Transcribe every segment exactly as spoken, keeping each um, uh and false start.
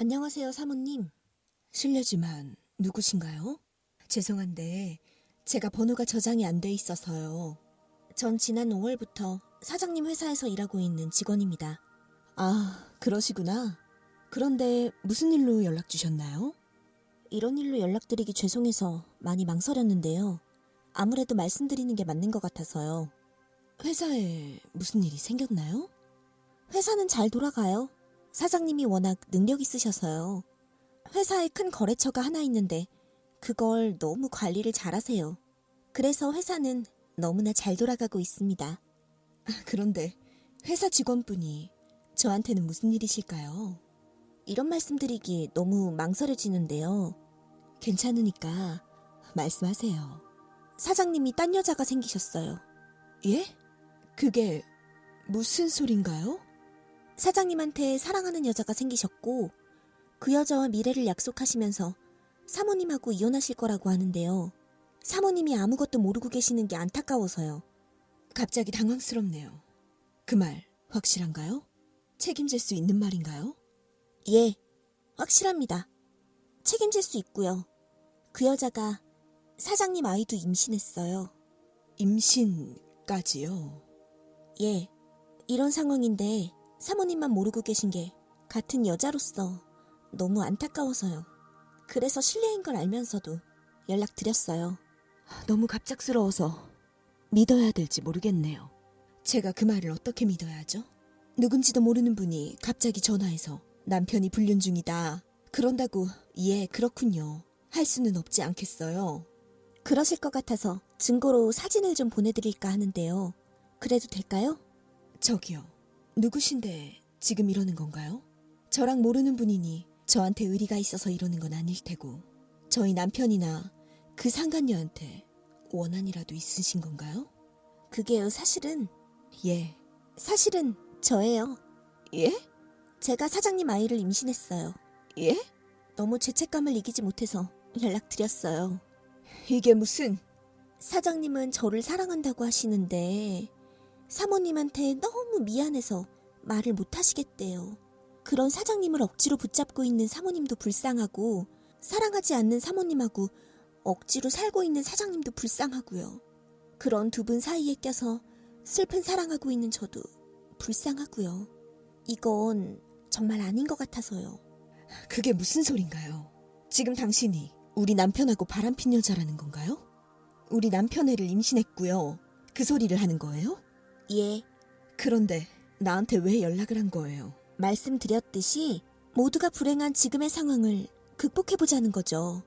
안녕하세요, 사모님. 실례지만 누구신가요? 죄송한데 제가 번호가 저장이 안 돼 있어서요. 전 지난 오월부터 사장님 회사에서 일하고 있는 직원입니다. 아, 그러시구나. 그런데 무슨 일로 연락 주셨나요? 이런 일로 연락드리기 죄송해서 많이 망설였는데요. 아무래도 말씀드리는 게 맞는 것 같아서요. 회사에 무슨 일이 생겼나요? 회사는 잘 돌아가요. 사장님이 워낙 능력 있으셔서요. 회사에 큰 거래처가 하나 있는데 그걸 너무 관리를 잘하세요. 그래서 회사는 너무나 잘 돌아가고 있습니다. 그런데 회사 직원분이 저한테는 무슨 일이실까요? 이런 말씀드리기 너무 망설여지는데요. 괜찮으니까 말씀하세요. 사장님이 딴 여자가 생기셨어요. 예? 그게 무슨 소린가요? 사장님한테 사랑하는 여자가 생기셨고 그 여자와 미래를 약속하시면서 사모님하고 이혼하실 거라고 하는데요. 사모님이 아무것도 모르고 계시는 게 안타까워서요. 갑자기 당황스럽네요. 그 말 확실한가요? 책임질 수 있는 말인가요? 예, 확실합니다. 책임질 수 있고요. 그 여자가 사장님 아이도 임신했어요. 임신까지요? 예, 이런 상황인데 사모님만 모르고 계신 게 같은 여자로서 너무 안타까워서요. 그래서 실례인 걸 알면서도 연락드렸어요. 너무 갑작스러워서 믿어야 될지 모르겠네요. 제가 그 말을 어떻게 믿어야 하죠? 누군지도 모르는 분이 갑자기 전화해서 남편이 불륜 중이다. 그런다고 예, 그렇군요. 할 수는 없지 않겠어요? 그러실 것 같아서 증거로 사진을 좀 보내드릴까 하는데요. 그래도 될까요? 저기요. 누구신데 지금 이러는 건가요? 저랑 모르는 분이니 저한테 의리가 있어서 이러는 건 아닐 테고 저희 남편이나 그 상간녀한테 원한이라도 있으신 건가요? 그게요, 사실은 예, 사실은 저예요. 예? 제가 사장님 아이를 임신했어요. 예? 너무 죄책감을 이기지 못해서 연락드렸어요. 이게 무슨... 사장님은 저를 사랑한다고 하시는데 사모님한테 너무 미안해서 말을 못 하시겠대요. 그런 사장님을 억지로 붙잡고 있는 사모님도 불쌍하고 사랑하지 않는 사모님하고 억지로 살고 있는 사장님도 불쌍하고요. 그런 두 분 사이에 껴서 슬픈 사랑하고 있는 저도 불쌍하고요. 이건 정말 아닌 것 같아서요. 그게 무슨 소린가요? 지금 당신이 우리 남편하고 바람핀 여자라는 건가요? 우리 남편 애를 임신했고요. 그 소리를 하는 거예요? 예. 그런데 나한테 왜 연락을 한 거예요? 말씀드렸듯이 모두가 불행한 지금의 상황을 극복해보자는 거죠.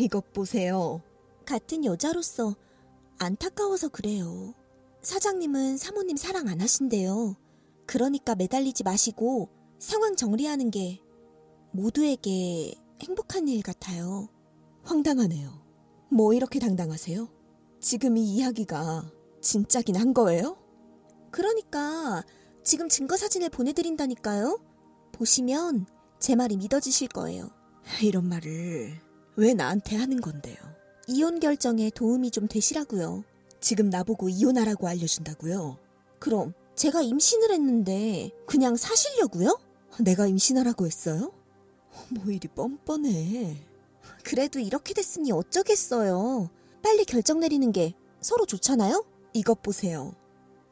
이것 보세요. 같은 여자로서 안타까워서 그래요. 사장님은 사모님 사랑 안 하신대요. 그러니까 매달리지 마시고 상황 정리하는 게 모두에게 행복한 일 같아요. 황당하네요. 뭐 이렇게 당당하세요? 지금 이 이야기가 진짜긴 한 거예요? 그러니까 지금 증거사진을 보내드린다니까요. 보시면 제 말이 믿어지실 거예요. 이런 말을 왜 나한테 하는 건데요? 이혼 결정에 도움이 좀 되시라고요. 지금 나보고 이혼하라고 알려준다고요? 그럼 제가 임신을 했는데 그냥 사시려고요? 내가 임신하라고 했어요? 뭐 이리 뻔뻔해. 그래도 이렇게 됐으니 어쩌겠어요. 빨리 결정 내리는 게 서로 좋잖아요? 이것 보세요.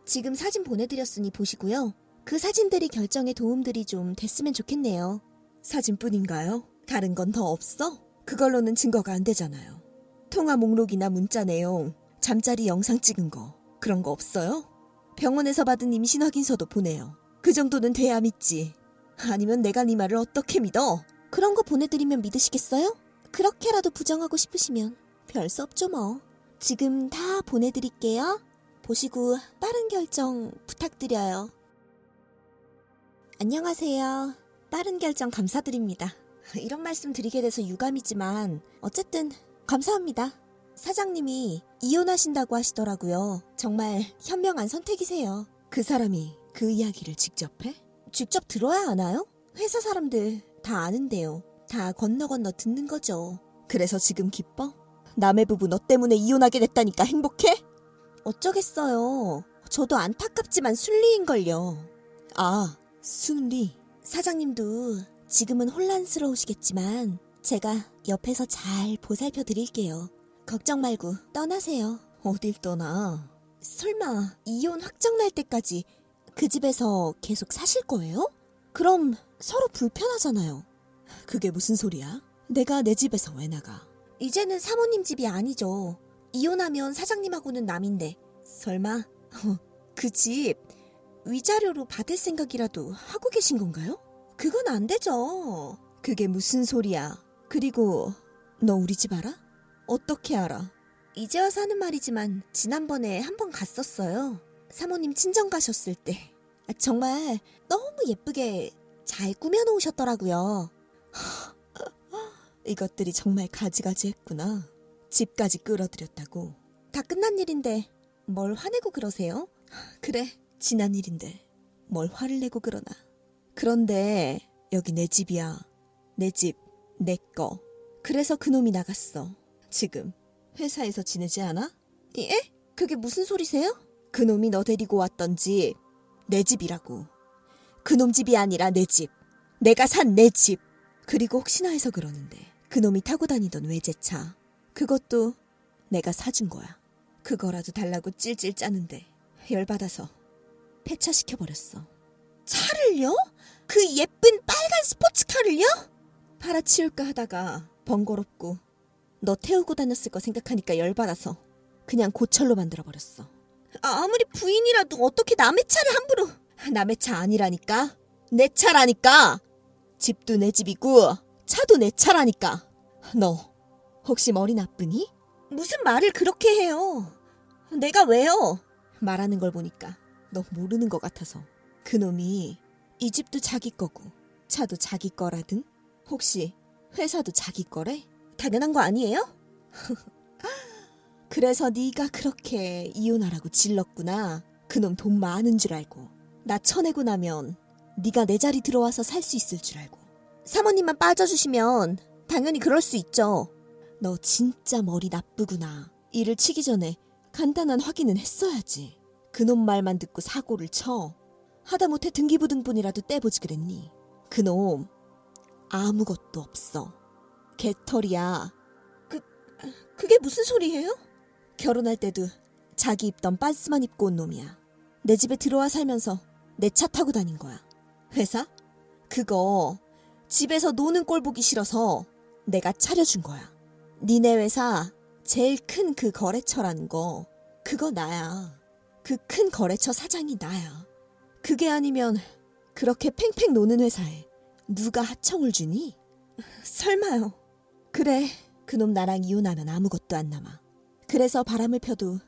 지금 사진 보내드렸으니 보시고요. 그 사진들이 결정에 도움들이 좀 됐으면 좋겠네요. 사진뿐인가요? 다른 건 더 없어? 그걸로는 증거가 안 되잖아요. 통화 목록이나 문자 내용, 잠자리 영상 찍은 거 그런 거 없어요? 병원에서 받은 임신 확인서도 보내요. 그 정도는 돼야 믿지. 아니면 내가 네 말을 어떻게 믿어? 그런 거 보내드리면 믿으시겠어요? 그렇게라도 부정하고 싶으시면 별 수 없죠 뭐. 지금 다 보내드릴게요. 보시고 빠른 결정 부탁드려요. 안녕하세요. 빠른 결정 감사드립니다. 이런 말씀 드리게 돼서 유감이지만 어쨌든 감사합니다. 사장님이 이혼하신다고 하시더라고요. 정말 현명한 선택이세요. 그 사람이 그 이야기를 직접 해? 직접 들어야 하나요? 회사 사람들 다 아는데요. 다 건너 건너 듣는 거죠. 그래서 지금 기뻐? 남의 부부 너 때문에 이혼하게 됐다니까 행복해? 어쩌겠어요. 저도 안타깝지만 순리인걸요. 아, 순리. 사장님도 지금은 혼란스러우시겠지만 제가 옆에서 잘 보살펴 드릴게요. 걱정 말고 떠나세요. 어딜 떠나? 설마 이혼 확정 날 때까지 그 집에서 계속 사실 거예요? 그럼 서로 불편하잖아요. 그게 무슨 소리야? 내가 내 집에서 왜 나가? 이제는 사모님 집이 아니죠. 이혼하면 사장님하고는 남인데. 설마 그 집 위자료로 받을 생각이라도 하고 계신 건가요? 그건 안 되죠. 그게 무슨 소리야. 그리고 너 우리 집 알아? 어떻게 알아? 이제 와서 하는 말이지만 지난번에 한 번 갔었어요. 사모님 친정 가셨을 때. 정말 너무 예쁘게 잘 꾸며놓으셨더라고요. 이것들이 정말 가지가지 했구나. 집까지 끌어들였다고. 다 끝난 일인데 뭘 화내고 그러세요? 그래, 지난 일인데 뭘 화를 내고 그러나. 그런데 여기 내 집이야. 내 집, 내 거. 그래서 그놈이 나갔어. 지금 회사에서 지내지 않아? 예? 그게 무슨 소리세요? 그놈이 너 데리고 왔던 집, 내 집이라고. 그놈 집이 아니라 내 집. 내가 산 내 집. 그리고 혹시나 해서 그러는데 그놈이 타고 다니던 외제차. 그것도 내가 사준 거야. 그거라도 달라고 찔찔 짜는데 열받아서 폐차시켜버렸어. 차를요? 그 예쁜 빨간 스포츠카를요? 팔아치울까 하다가 번거롭고 너 태우고 다녔을 거 생각하니까 열받아서 그냥 고철로 만들어버렸어. 아무리 부인이라도 어떻게 남의 차를 함부로. 남의 차 아니라니까. 내 차라니까. 집도 내 집이고 차도 내 차라니까. 너 혹시 머리 나쁘니? 무슨 말을 그렇게 해요. 내가 왜요? 말하는 걸 보니까 너 모르는 것 같아서. 그놈이 이 집도 자기 거고 차도 자기 거라든. 혹시 회사도 자기 거래? 당연한 거 아니에요? 그래서 네가 그렇게 이혼하라고 질렀구나. 그놈 돈 많은 줄 알고. 나 쳐내고 나면 네가 내 자리 들어와서 살 수 있을 줄 알고. 사모님만 빠져주시면 당연히 그럴 수 있죠. 너 진짜 머리 나쁘구나. 일을 치기 전에 간단한 확인은 했어야지. 그놈 말만 듣고 사고를 쳐. 하다못해 등기부등본이라도 떼보지 그랬니? 그놈 아무것도 없어. 개털이야. 그, 그게 무슨 소리예요? 결혼할 때도 자기 입던 빤스만 입고 온 놈이야. 내 집에 들어와 살면서 내 차 타고 다닌 거야. 회사? 그거 집에서 노는 꼴 보기 싫어서 내가 차려준 거야. 니네 회사 제일 큰 그 거래처라는 거. 그거 나야. 그 큰 거래처 사장이 나야. 그게 아니면 그렇게 팽팽 노는 회사에 누가 하청을 주니? 설마요. 그래, 그놈 나랑 이혼하면 아무것도 안 남아. 그래서 바람을 펴도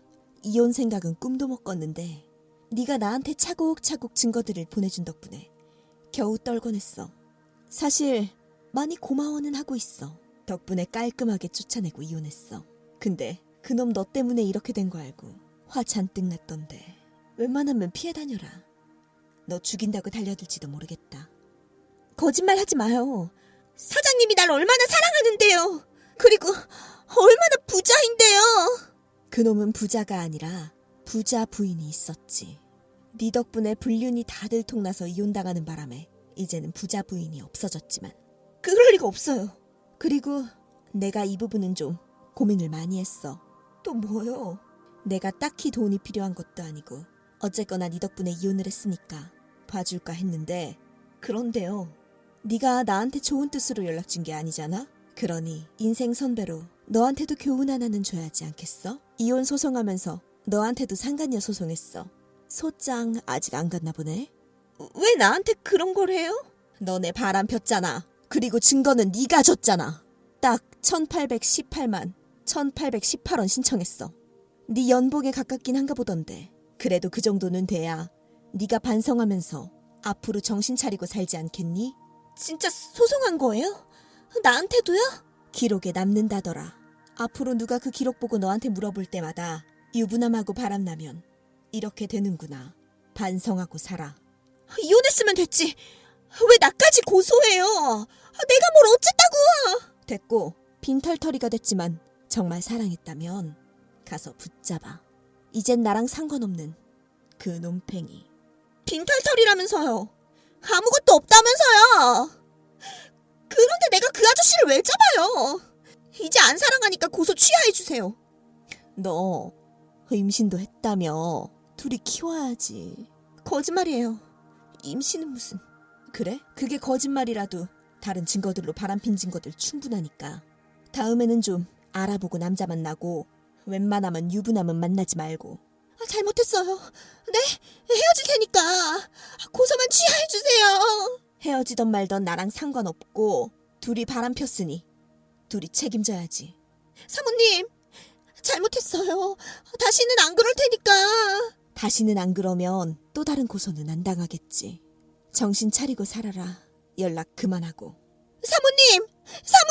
이혼 생각은 꿈도 못 꿨는데 네가 나한테 차곡차곡 증거들을 보내준 덕분에 겨우 떨궈냈어. 사실 많이 고마워는 하고 있어. 덕분에 깔끔하게 쫓아내고 이혼했어. 근데 그놈 너 때문에 이렇게 된 거 알고 화 잔뜩 났던데 웬만하면 피해 다녀라. 너 죽인다고 달려들지도 모르겠다. 거짓말 하지 마요. 사장님이 날 얼마나 사랑하는데요. 그리고 얼마나 부자인데요. 그놈은 부자가 아니라 부자 부인이 있었지. 네 덕분에 불륜이 다 들통나서 이혼당하는 바람에 이제는 부자 부인이 없어졌지만 그럴 리가 없어요. 그리고 내가 이 부분은 좀 고민을 많이 했어. 또 뭐요? 내가 딱히 돈이 필요한 것도 아니고 어쨌거나 네 덕분에 이혼을 했으니까 봐줄까 했는데. 그런데요, 네가 나한테 좋은 뜻으로 연락 준 게 아니잖아. 그러니 인생 선배로 너한테도 교훈 하나는 줘야지 않겠어? 이혼 소송하면서 너한테도 상간녀 소송했어. 소장 아직 안 갔나 보네. 왜 나한테 그런 걸 해요? 너네 바람 폈잖아. 그리고 증거는 네가 줬잖아. 딱 천팔백십팔만, 천팔백십팔 원 신청했어. 네 연봉에 가깝긴 한가 보던데. 그래도 그 정도는 돼야 네가 반성하면서 앞으로 정신 차리고 살지 않겠니? 진짜 소송한 거예요? 나한테도요? 기록에 남는다더라. 앞으로 누가 그 기록 보고 너한테 물어볼 때마다 유부남하고 바람나면 이렇게 되는구나. 반성하고 살아. 이혼했으면 됐지. 왜 나까지 고소해요? 내가 뭘 어쨌다고. 됐고, 빈털터리가 됐지만 정말 사랑했다면 가서 붙잡아. 이젠 나랑 상관없는 그 놈팽이. 빈털털이라면서요. 아무것도 없다면서요. 그런데 내가 그 아저씨를 왜 잡아요? 이제 안 사랑하니까 고소 취하해주세요. 너 임신도 했다며. 둘이 키워야지. 거짓말이에요. 임신은 무슨. 그래? 그게 거짓말이라도 다른 증거들로 바람핀 증거들 충분하니까. 다음에는 좀 알아보고 남자 만나고 웬만하면 유부남은 만나지 말고. 아, 잘못했어요. 네? 헤어질 테니까 고소만 취하해주세요. 헤어지던 말던 나랑 상관없고 둘이 바람폈으니 둘이 책임져야지. 사모님, 잘못했어요. 다시는 안 그럴 테니까. 다시는 안 그러면 또 다른 고소는 안 당하겠지. 정신 차리고 살아라. 연락 그만하고. 사모님! 사모님!